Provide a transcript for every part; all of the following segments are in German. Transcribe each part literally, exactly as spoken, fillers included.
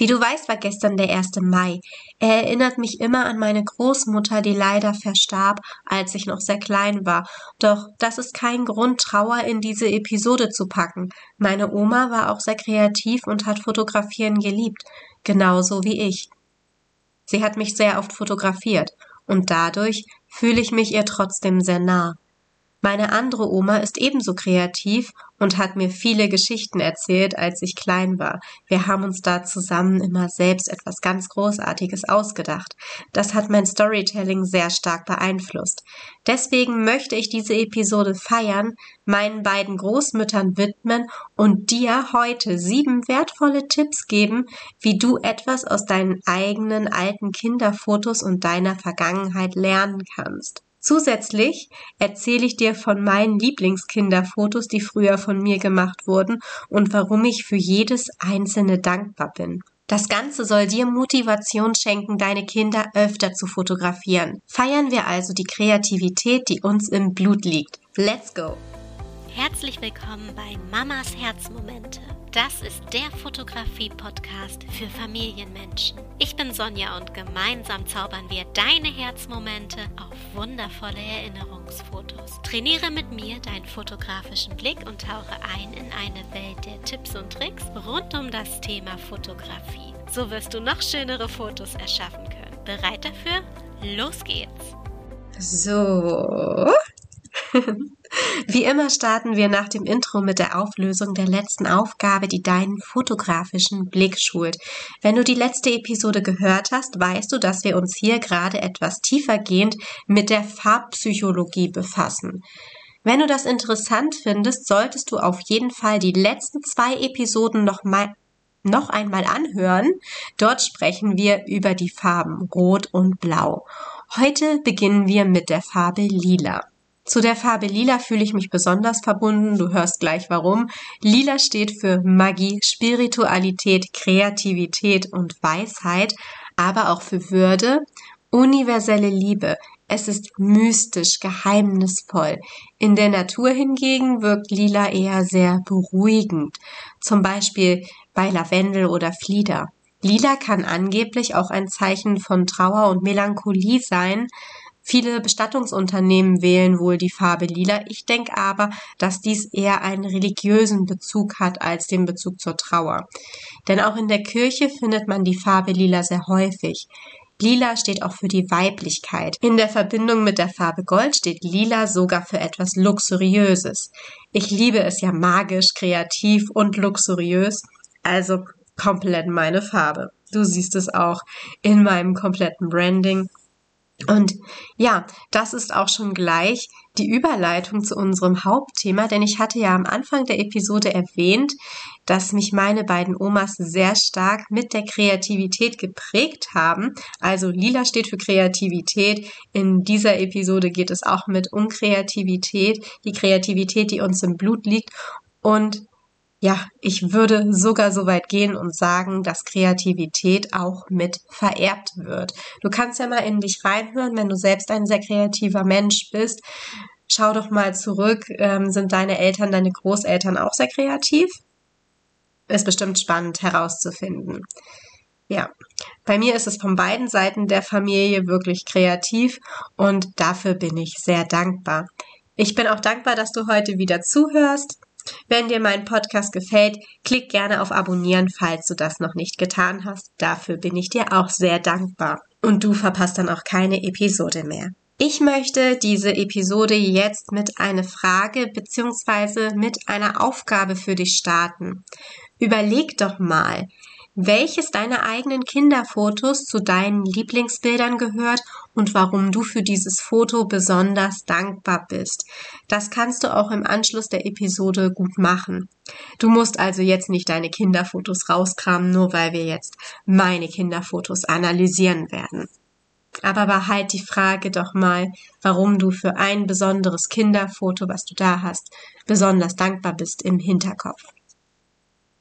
Wie du weißt, war gestern der erste Mai. Er erinnert mich immer an meine Großmutter, die leider verstarb, als ich noch sehr klein war. Doch das ist kein Grund, Trauer in diese Episode zu packen. Meine Oma war auch sehr kreativ und hat Fotografieren geliebt, genauso wie ich. Sie hat mich sehr oft fotografiert und dadurch fühle ich mich ihr trotzdem sehr nah. Meine andere Oma ist ebenso kreativ und hat mir viele Geschichten erzählt, als ich klein war. Wir haben uns da zusammen immer selbst etwas ganz Großartiges ausgedacht. Das hat mein Storytelling sehr stark beeinflusst. Deswegen möchte ich diese Episode feiern, meinen beiden Großmüttern widmen und dir heute sieben wertvolle Tipps geben, wie du etwas aus deinen eigenen alten Kinderfotos und deiner Vergangenheit lernen kannst. Zusätzlich erzähle ich dir von meinen Lieblingskinderfotos, die früher von mir gemacht wurden und warum ich für jedes einzelne dankbar bin. Das Ganze soll dir Motivation schenken, deine Kinder öfter zu fotografieren. Feiern wir also die Kreativität, die uns im Blut liegt. Let's go! Herzlich willkommen bei Mamas Herzmomente. Das ist der Fotografie-Podcast für Familienmenschen. Ich bin Sonja und gemeinsam zaubern wir deine Herzmomente auf wundervolle Erinnerungsfotos. Trainiere mit mir deinen fotografischen Blick und tauche ein in eine Welt der Tipps und Tricks rund um das Thema Fotografie. So wirst du noch schönere Fotos erschaffen können. Bereit dafür? Los geht's! So... Wie immer starten wir nach dem Intro mit der Auflösung der letzten Aufgabe, die deinen fotografischen Blick schult. Wenn du die letzte Episode gehört hast, weißt du, dass wir uns hier gerade etwas tiefergehend mit der Farbpsychologie befassen. Wenn du das interessant findest, solltest du auf jeden Fall die letzten zwei Episoden noch mal noch einmal anhören. Dort sprechen wir über die Farben Rot und Blau. Heute beginnen wir mit der Farbe Lila. Zu der Farbe Lila fühle ich mich besonders verbunden, du hörst gleich warum. Lila steht für Magie, Spiritualität, Kreativität und Weisheit, aber auch für Würde, universelle Liebe. Es ist mystisch, geheimnisvoll. In der Natur hingegen wirkt Lila eher sehr beruhigend, zum Beispiel bei Lavendel oder Flieder. Lila kann angeblich auch ein Zeichen von Trauer und Melancholie sein. Viele Bestattungsunternehmen wählen wohl die Farbe Lila. Ich denke aber, dass dies eher einen religiösen Bezug hat als den Bezug zur Trauer. Denn auch in der Kirche findet man die Farbe Lila sehr häufig. Lila steht auch für die Weiblichkeit. In der Verbindung mit der Farbe Gold steht Lila sogar für etwas Luxuriöses. Ich liebe es ja magisch, kreativ und luxuriös. Also komplett meine Farbe. Du siehst es auch in meinem kompletten Branding. Und ja, das ist auch schon gleich die Überleitung zu unserem Hauptthema, denn ich hatte ja am Anfang der Episode erwähnt, dass mich meine beiden Omas sehr stark mit der Kreativität geprägt haben. Also Lila steht für Kreativität. In dieser Episode geht es auch mit um Kreativität, die Kreativität, die uns im Blut liegt. Und ja, ich würde sogar so weit gehen und sagen, dass Kreativität auch mit vererbt wird. Du kannst ja mal in dich reinhören, wenn du selbst ein sehr kreativer Mensch bist. Schau doch mal zurück, ähm, sind deine Eltern, deine Großeltern auch sehr kreativ? Ist bestimmt spannend herauszufinden. Ja, bei mir ist es von beiden Seiten der Familie wirklich kreativ und dafür bin ich sehr dankbar. Ich bin auch dankbar, dass du heute wieder zuhörst. Wenn dir mein Podcast gefällt, klick gerne auf Abonnieren, falls du das noch nicht getan hast. Dafür bin ich dir auch sehr dankbar. Und du verpasst dann auch keine Episode mehr. Ich möchte diese Episode jetzt mit einer Frage bzw. mit einer Aufgabe für dich starten. Überleg doch mal, welches deiner eigenen Kinderfotos zu deinen Lieblingsbildern gehört und warum du für dieses Foto besonders dankbar bist. Das kannst du auch im Anschluss der Episode gut machen. Du musst also jetzt nicht deine Kinderfotos rauskramen, nur weil wir jetzt meine Kinderfotos analysieren werden. Aber behalt die Frage doch mal, warum du für ein besonderes Kinderfoto, was du da hast, besonders dankbar bist im Hinterkopf.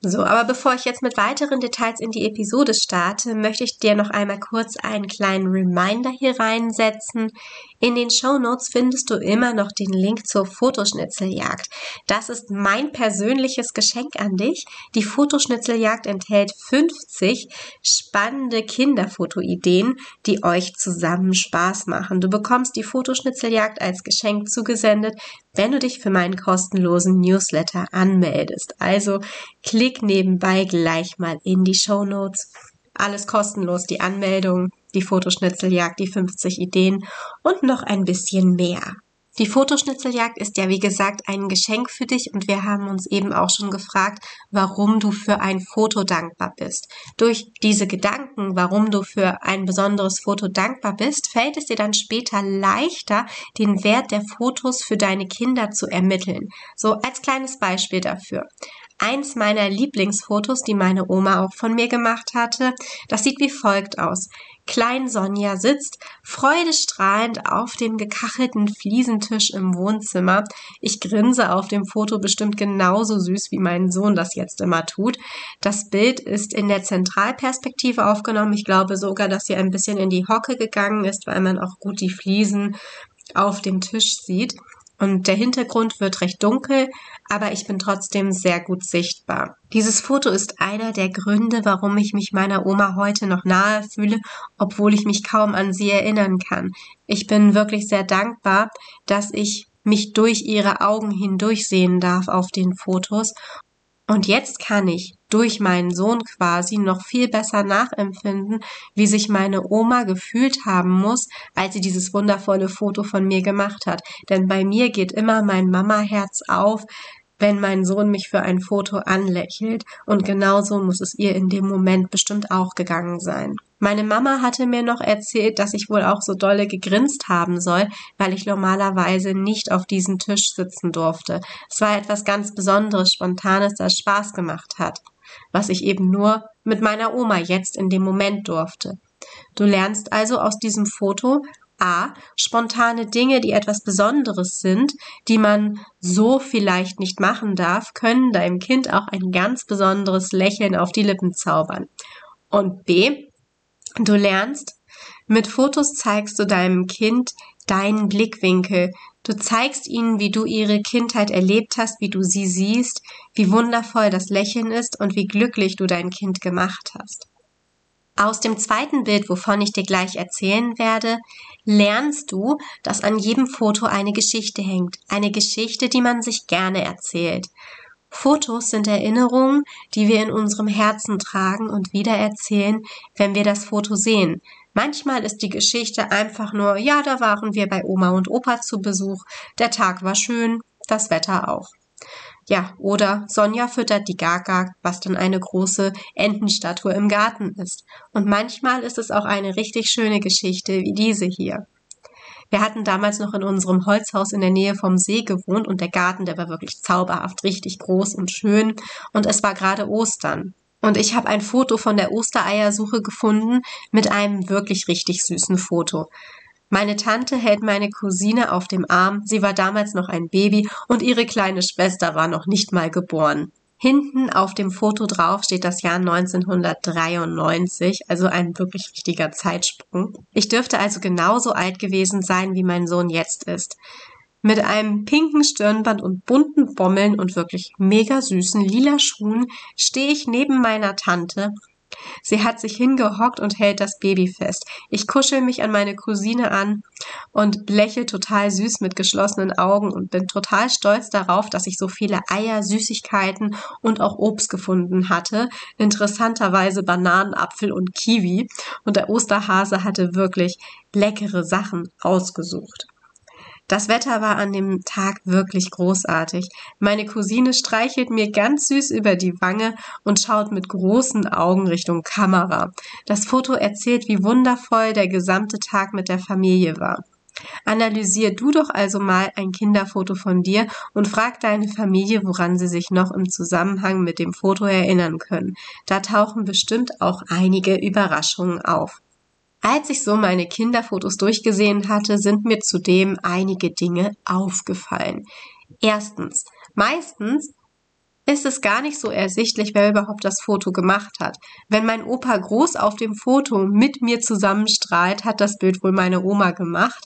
So, aber bevor ich jetzt mit weiteren Details in die Episode starte, möchte ich dir noch einmal kurz einen kleinen Reminder hier reinsetzen. In den Shownotes findest du immer noch den Link zur Fotoschnitzeljagd. Das ist mein persönliches Geschenk an dich. Die Fotoschnitzeljagd enthält fünfzig spannende Kinderfotoideen, die euch zusammen Spaß machen. Du bekommst die Fotoschnitzeljagd als Geschenk zugesendet, wenn du dich für meinen kostenlosen Newsletter anmeldest. Also klick nebenbei gleich mal in die Shownotes. Alles kostenlos, die Anmeldung, die Fotoschnitzeljagd, die fünfzig Ideen und noch ein bisschen mehr. Die Fotoschnitzeljagd ist ja wie gesagt ein Geschenk für dich und wir haben uns eben auch schon gefragt, warum du für ein Foto dankbar bist. Durch diese Gedanken, warum du für ein besonderes Foto dankbar bist, fällt es dir dann später leichter, den Wert der Fotos für deine Kinder zu ermitteln. So als kleines Beispiel dafür. Eins meiner Lieblingsfotos, die meine Oma auch von mir gemacht hatte, das sieht wie folgt aus. Klein Sonja sitzt freudestrahlend auf dem gekachelten Fliesentisch im Wohnzimmer. Ich grinse auf dem Foto bestimmt genauso süß, wie mein Sohn das jetzt immer tut. Das Bild ist in der Zentralperspektive aufgenommen. Ich glaube sogar, dass sie ein bisschen in die Hocke gegangen ist, weil man auch gut die Fliesen auf dem Tisch sieht. Und der Hintergrund wird recht dunkel, aber ich bin trotzdem sehr gut sichtbar. Dieses Foto ist einer der Gründe, warum ich mich meiner Oma heute noch nahe fühle, obwohl ich mich kaum an sie erinnern kann. Ich bin wirklich sehr dankbar, dass ich mich durch ihre Augen hindurch sehen darf auf den Fotos. Und jetzt kann ich durch meinen Sohn quasi noch viel besser nachempfinden, wie sich meine Oma gefühlt haben muss, als sie dieses wundervolle Foto von mir gemacht hat. Denn bei mir geht immer mein Mama-Herz auf, wenn mein Sohn mich für ein Foto anlächelt. Und genauso muss es ihr in dem Moment bestimmt auch gegangen sein. Meine Mama hatte mir noch erzählt, dass ich wohl auch so dolle gegrinst haben soll, weil ich normalerweise nicht auf diesem Tisch sitzen durfte. Es war etwas ganz Besonderes, Spontanes, das Spaß gemacht hat, was ich eben nur mit meiner Oma jetzt in dem Moment durfte. Du lernst also aus diesem Foto a. spontane Dinge, die etwas Besonderes sind, die man so vielleicht nicht machen darf, können deinem Kind auch ein ganz besonderes Lächeln auf die Lippen zaubern. Und b. du lernst, mit Fotos zeigst du deinem Kind deinen Blickwinkel. Du zeigst ihnen, wie du ihre Kindheit erlebt hast, wie du sie siehst, wie wundervoll das Lächeln ist und wie glücklich du dein Kind gemacht hast. Aus dem zweiten Bild, wovon ich dir gleich erzählen werde, lernst du, dass an jedem Foto eine Geschichte hängt. Eine Geschichte, die man sich gerne erzählt. Fotos sind Erinnerungen, die wir in unserem Herzen tragen und wiedererzählen, wenn wir das Foto sehen. Manchmal ist die Geschichte einfach nur, ja, da waren wir bei Oma und Opa zu Besuch, der Tag war schön, das Wetter auch. Ja, oder Sonja füttert die Gaga, was dann eine große Entenstatue im Garten ist. Und manchmal ist es auch eine richtig schöne Geschichte wie diese hier. Wir hatten damals noch in unserem Holzhaus in der Nähe vom See gewohnt und der Garten, der war wirklich zauberhaft, richtig groß und schön und es war gerade Ostern. Und ich habe ein Foto von der Ostereiersuche gefunden mit einem wirklich richtig süßen Foto. Meine Tante hält meine Cousine auf dem Arm, sie war damals noch ein Baby und ihre kleine Schwester war noch nicht mal geboren. Hinten auf dem Foto drauf steht das Jahr neunzehnhundertdreiundneunzig, also ein wirklich richtiger Zeitsprung. Ich dürfte also genauso alt gewesen sein, wie mein Sohn jetzt ist. Mit einem pinken Stirnband und bunten Bommeln und wirklich mega süßen lila Schuhen stehe ich neben meiner Tante. Sie hat sich hingehockt und hält das Baby fest. Ich kuschel mich an meine Cousine an und lächle total süß mit geschlossenen Augen und bin total stolz darauf, dass ich so viele Eier, Süßigkeiten und auch Obst gefunden hatte. Interessanterweise Bananen, Apfel und Kiwi. Und der Osterhase hatte wirklich leckere Sachen ausgesucht. Das Wetter war an dem Tag wirklich großartig. Meine Cousine streichelt mir ganz süß über die Wange und schaut mit großen Augen Richtung Kamera. Das Foto erzählt, wie wundervoll der gesamte Tag mit der Familie war. Analysier du doch also mal ein Kinderfoto von dir und frag deine Familie, woran sie sich noch im Zusammenhang mit dem Foto erinnern können. Da tauchen bestimmt auch einige Überraschungen auf. Als ich so meine Kinderfotos durchgesehen hatte, sind mir zudem einige Dinge aufgefallen. Erstens, meistens ist es gar nicht so ersichtlich, wer überhaupt das Foto gemacht hat. Wenn mein Opa groß auf dem Foto mit mir zusammenstrahlt, hat das Bild wohl meine Oma gemacht.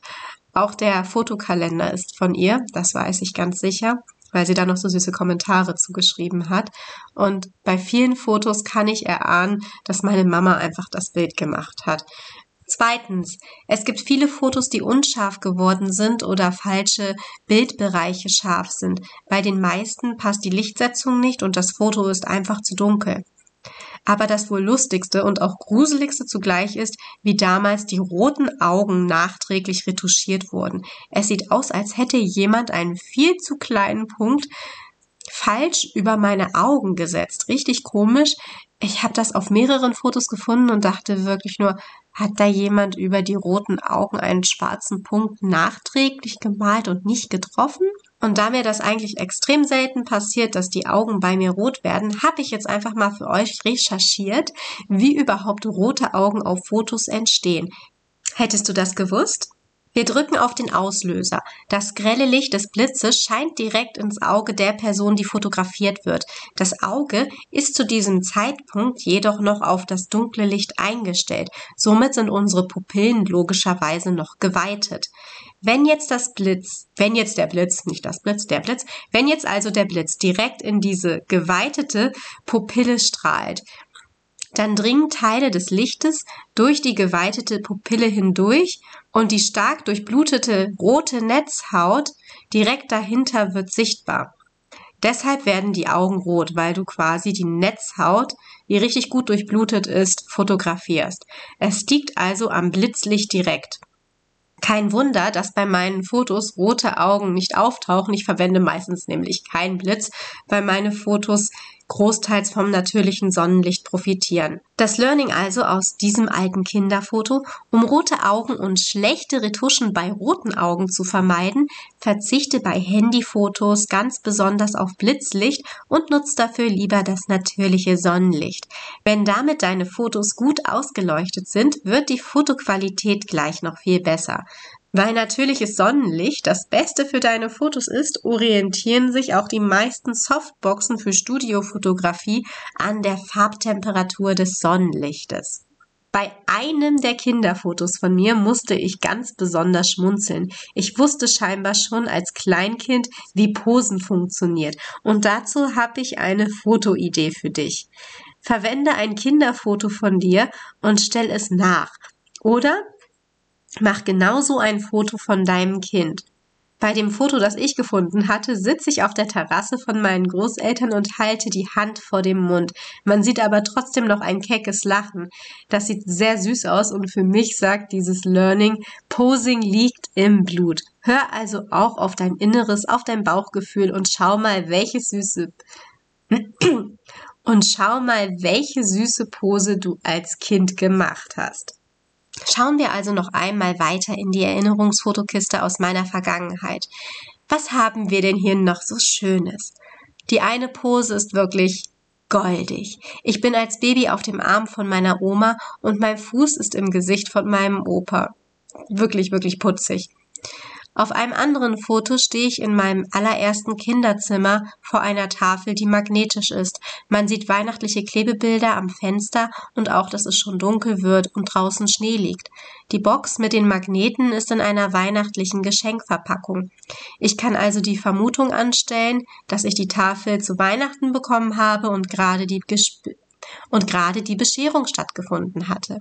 Auch der Fotokalender ist von ihr, das weiß ich ganz sicher, weil sie da noch so süße Kommentare zugeschrieben hat. Und bei vielen Fotos kann ich erahnen, dass meine Mama einfach das Bild gemacht hat. Zweitens, es gibt viele Fotos, die unscharf geworden sind oder falsche Bildbereiche scharf sind. Bei den meisten passt die Lichtsetzung nicht und das Foto ist einfach zu dunkel. Aber das wohl lustigste und auch gruseligste zugleich ist, wie damals die roten Augen nachträglich retuschiert wurden. Es sieht aus, als hätte jemand einen viel zu kleinen Punkt falsch über meine Augen gesetzt. Richtig komisch. Ich habe das auf mehreren Fotos gefunden und dachte wirklich nur, hat da jemand über die roten Augen einen schwarzen Punkt nachträglich gemalt und nicht getroffen? Und da mir das eigentlich extrem selten passiert, dass die Augen bei mir rot werden, habe ich jetzt einfach mal für euch recherchiert, wie überhaupt rote Augen auf Fotos entstehen. Hättest du das gewusst? Wir drücken auf den Auslöser. Das grelle Licht des Blitzes scheint direkt ins Auge der Person, die fotografiert wird. Das Auge ist zu diesem Zeitpunkt jedoch noch auf das dunkle Licht eingestellt. Somit sind unsere Pupillen logischerweise noch geweitet. Wenn jetzt das Blitz, wenn jetzt der Blitz, nicht das Blitz, der Blitz, wenn jetzt also der Blitz direkt in diese geweitete Pupille strahlt, dann dringen Teile des Lichtes durch die geweitete Pupille hindurch und die stark durchblutete rote Netzhaut direkt dahinter wird sichtbar. Deshalb werden die Augen rot, weil du quasi die Netzhaut, die richtig gut durchblutet ist, fotografierst. Es liegt also am Blitzlicht direkt. Kein Wunder, dass bei meinen Fotos rote Augen nicht auftauchen. Ich verwende meistens nämlich keinen Blitz, weil meine Fotos großteils vom natürlichen Sonnenlicht profitieren. Das Learning also aus diesem alten Kinderfoto: Um rote Augen und schlechte Retuschen bei roten Augen zu vermeiden, verzichte bei Handyfotos ganz besonders auf Blitzlicht und nutze dafür lieber das natürliche Sonnenlicht. Wenn damit deine Fotos gut ausgeleuchtet sind, wird die Fotoqualität gleich noch viel besser. Weil natürliches Sonnenlicht das Beste für deine Fotos ist, orientieren sich auch die meisten Softboxen für Studiofotografie an der Farbtemperatur des Sonnenlichtes. Bei einem der Kinderfotos von mir musste ich ganz besonders schmunzeln. Ich wusste scheinbar schon als Kleinkind, wie Posen funktioniert. Und dazu habe ich eine Fotoidee für dich. Verwende ein Kinderfoto von dir und stell es nach. Oder mach genauso ein Foto von deinem Kind. Bei dem Foto, das ich gefunden hatte, sitze ich auf der Terrasse von meinen Großeltern und halte die Hand vor dem Mund. Man sieht aber trotzdem noch ein keckes Lachen. Das sieht sehr süß aus und für mich sagt dieses Learning, Posing liegt im Blut. Hör also auch auf dein Inneres, auf dein Bauchgefühl und schau mal, welche süße... und schau mal, welche süße Pose du als Kind gemacht hast. Schauen wir also noch einmal weiter in die Erinnerungsfotokiste aus meiner Vergangenheit. Was haben wir denn hier noch so Schönes? Die eine Pose ist wirklich goldig. Ich bin als Baby auf dem Arm von meiner Oma und mein Fuß ist im Gesicht von meinem Opa. Wirklich, wirklich putzig. Auf einem anderen Foto stehe ich in meinem allerersten Kinderzimmer vor einer Tafel, die magnetisch ist. Man sieht weihnachtliche Klebebilder am Fenster und auch, dass es schon dunkel wird und draußen Schnee liegt. Die Box mit den Magneten ist in einer weihnachtlichen Geschenkverpackung. Ich kann also die Vermutung anstellen, dass ich die Tafel zu Weihnachten bekommen habe und gerade die Gesp- und gerade die Bescherung stattgefunden hatte.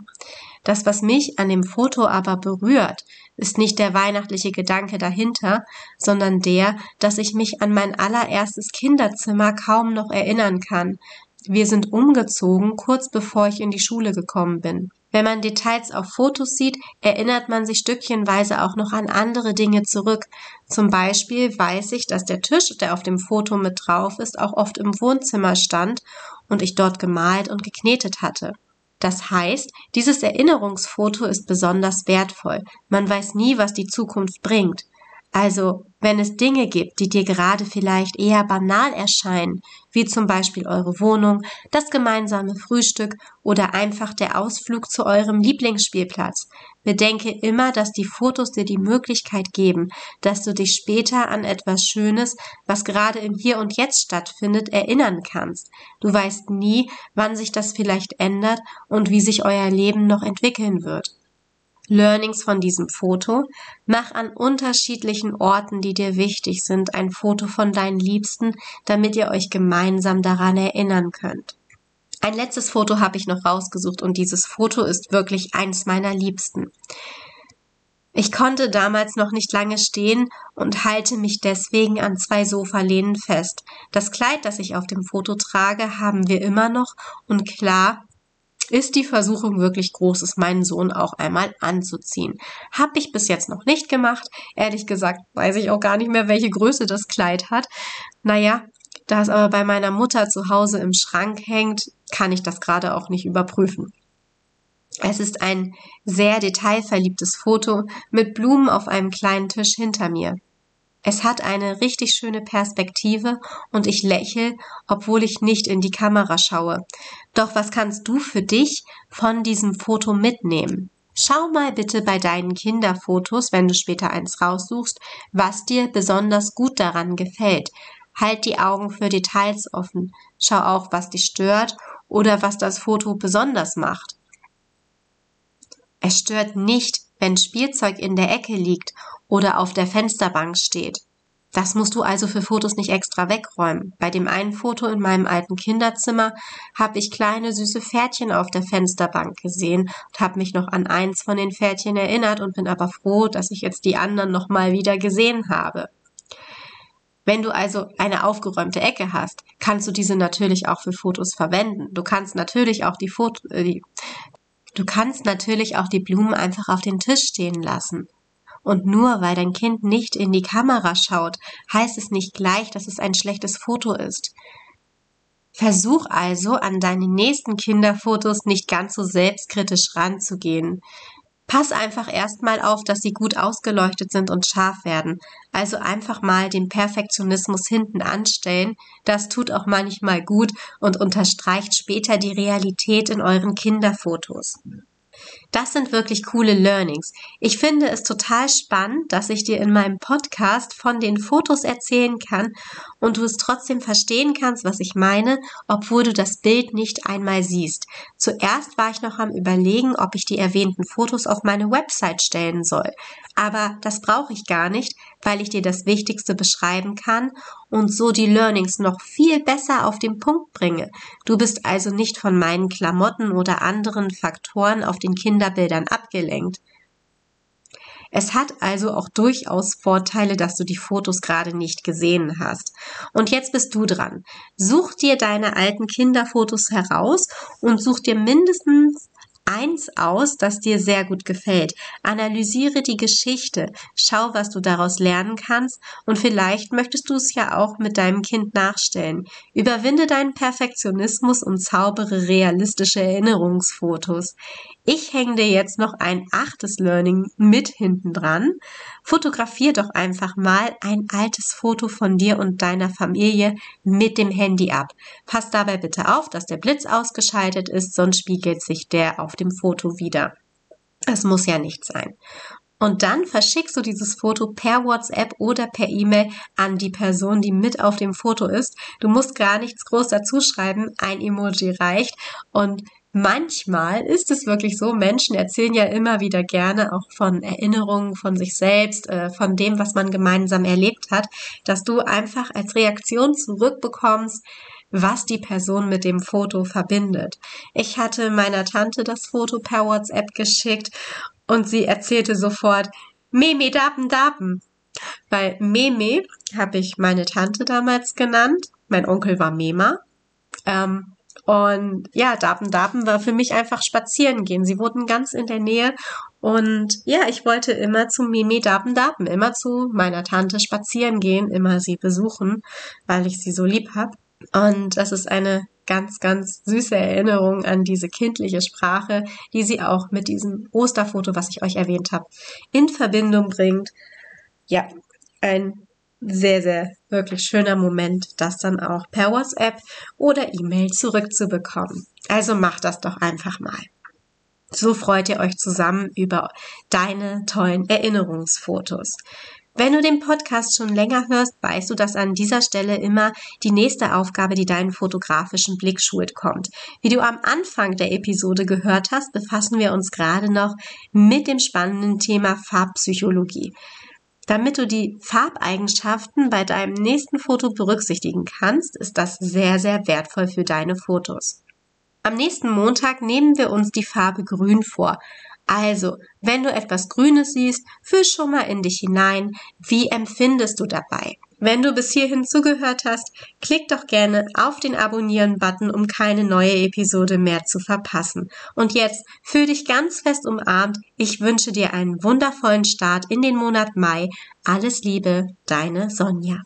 Das, was mich an dem Foto aber berührt, ist nicht der weihnachtliche Gedanke dahinter, sondern der, dass ich mich an mein allererstes Kinderzimmer kaum noch erinnern kann. Wir sind umgezogen, kurz bevor ich in die Schule gekommen bin. Wenn man Details auf Fotos sieht, erinnert man sich stückchenweise auch noch an andere Dinge zurück. Zum Beispiel weiß ich, dass der Tisch, der auf dem Foto mit drauf ist, auch oft im Wohnzimmer stand und ich dort gemalt und geknetet hatte. Das heißt, dieses Erinnerungsfoto ist besonders wertvoll. Man weiß nie, was die Zukunft bringt. Also, wenn es Dinge gibt, die dir gerade vielleicht eher banal erscheinen, wie zum Beispiel eure Wohnung, das gemeinsame Frühstück oder einfach der Ausflug zu eurem Lieblingsspielplatz, bedenke immer, dass die Fotos dir die Möglichkeit geben, dass du dich später an etwas Schönes, was gerade im Hier und Jetzt stattfindet, erinnern kannst. Du weißt nie, wann sich das vielleicht ändert und wie sich euer Leben noch entwickeln wird. Learnings von diesem Foto. Mach an unterschiedlichen Orten, die dir wichtig sind, ein Foto von deinen Liebsten, damit ihr euch gemeinsam daran erinnern könnt. Ein letztes Foto habe ich noch rausgesucht und dieses Foto ist wirklich eins meiner Liebsten. Ich konnte damals noch nicht lange stehen und halte mich deswegen an zwei Sofalehnen fest. Das Kleid, das ich auf dem Foto trage, haben wir immer noch und klar ist die Versuchung wirklich groß, es meinen Sohn auch einmal anzuziehen. Habe ich bis jetzt noch nicht gemacht. Ehrlich gesagt weiß ich auch gar nicht mehr, welche Größe das Kleid hat. Naja, da es aber bei meiner Mutter zu Hause im Schrank hängt, kann ich das gerade auch nicht überprüfen. Es ist ein sehr detailverliebtes Foto mit Blumen auf einem kleinen Tisch hinter mir. Es hat eine richtig schöne Perspektive und ich lächle, obwohl ich nicht in die Kamera schaue. Doch was kannst du für dich von diesem Foto mitnehmen? Schau mal bitte bei deinen Kinderfotos, wenn du später eins raussuchst, was dir besonders gut daran gefällt. Halt die Augen für Details offen. Schau auch, was dich stört oder was das Foto besonders macht. Es stört nicht, wenn Spielzeug in der Ecke liegt oder auf der Fensterbank steht. Das musst du also für Fotos nicht extra wegräumen. Bei dem einen Foto in meinem alten Kinderzimmer habe ich kleine süße Pferdchen auf der Fensterbank gesehen und habe mich noch an eins von den Pferdchen erinnert und bin aber froh, dass ich jetzt die anderen nochmal wieder gesehen habe. Wenn du also eine aufgeräumte Ecke hast, kannst du diese natürlich auch für Fotos verwenden. Du kannst natürlich auch die Foto... Äh, die Du kannst natürlich auch die Blumen einfach auf den Tisch stehen lassen. Und nur weil dein Kind nicht in die Kamera schaut, heißt es nicht gleich, dass es ein schlechtes Foto ist. Versuch also, an deine nächsten Kinderfotos nicht ganz so selbstkritisch ranzugehen. Pass einfach erstmal auf, dass sie gut ausgeleuchtet sind und scharf werden. Also einfach mal den Perfektionismus hinten anstellen. Das tut auch manchmal gut und unterstreicht später die Realität in euren Kinderfotos. Das sind wirklich coole Learnings. Ich finde es total spannend, dass ich dir in meinem Podcast von den Fotos erzählen kann und du es trotzdem verstehen kannst, was ich meine, obwohl du das Bild nicht einmal siehst. Zuerst war ich noch am Überlegen, ob ich die erwähnten Fotos auf meine Website stellen soll. Aber das brauche ich gar nicht, weil ich dir das Wichtigste beschreiben kann und so die Learnings noch viel besser auf den Punkt bringe. Du bist also nicht von meinen Klamotten oder anderen Faktoren auf den Kinderbildern abgelenkt. Es hat also auch durchaus Vorteile, dass du die Fotos gerade nicht gesehen hast. Und jetzt bist du dran. Such dir deine alten Kinderfotos heraus und such dir mindestens eins aus, das dir sehr gut gefällt. Analysiere die Geschichte, schau, was du daraus lernen kannst und vielleicht möchtest du es ja auch mit deinem Kind nachstellen. Überwinde deinen Perfektionismus und zaubere realistische Erinnerungsfotos. Ich hänge dir jetzt noch ein achtes Learning mit hinten dran. Fotografier doch einfach mal ein altes Foto von dir und deiner Familie mit dem Handy ab. Pass dabei bitte auf, dass der Blitz ausgeschaltet ist, sonst spiegelt sich der auf dem Foto wieder. Es muss ja nicht sein. Und dann verschickst du dieses Foto per WhatsApp oder per E-Mail an die Person, die mit auf dem Foto ist. Du musst gar nichts groß dazu schreiben, ein Emoji reicht und manchmal ist es wirklich so, Menschen erzählen ja immer wieder gerne auch von Erinnerungen, von sich selbst, von dem, was man gemeinsam erlebt hat, dass du einfach als Reaktion zurückbekommst, was die Person mit dem Foto verbindet. Ich hatte meiner Tante das Foto per WhatsApp geschickt und sie erzählte sofort, Meme Dapen Dapen. Weil Meme habe ich meine Tante damals genannt, mein Onkel war Mema, ähm, Und ja, Dapen Dapen war für mich einfach spazieren gehen. Sie wurden ganz in der Nähe und ja, ich wollte immer zu Mimi Dapen Dapen, immer zu meiner Tante spazieren gehen, immer sie besuchen, weil ich sie so lieb habe. Und das ist eine ganz, ganz süße Erinnerung an diese kindliche Sprache, die sie auch mit diesem Osterfoto, was ich euch erwähnt habe, in Verbindung bringt. Ja, ein sehr, sehr wirklich schöner Moment, das dann auch per WhatsApp oder E-Mail zurückzubekommen. Also macht das doch einfach mal. So freut ihr euch zusammen über deine tollen Erinnerungsfotos. Wenn du den Podcast schon länger hörst, weißt du, dass an dieser Stelle immer die nächste Aufgabe, die deinen fotografischen Blick schult, kommt. Wie du am Anfang der Episode gehört hast, befassen wir uns gerade noch mit dem spannenden Thema Farbpsychologie. Damit du die Farbeigenschaften bei deinem nächsten Foto berücksichtigen kannst, ist das sehr, sehr wertvoll für deine Fotos. Am nächsten Montag nehmen wir uns die Farbe Grün vor. Also, wenn du etwas Grünes siehst, fühl schon mal in dich hinein, wie empfindest du dabei? Wenn du bis hierhin zugehört hast, klick doch gerne auf den Abonnieren-Button, um keine neue Episode mehr zu verpassen. Und jetzt fühl dich ganz fest umarmt. Ich wünsche dir einen wundervollen Start in den Monat Mai. Alles Liebe, deine Sonja.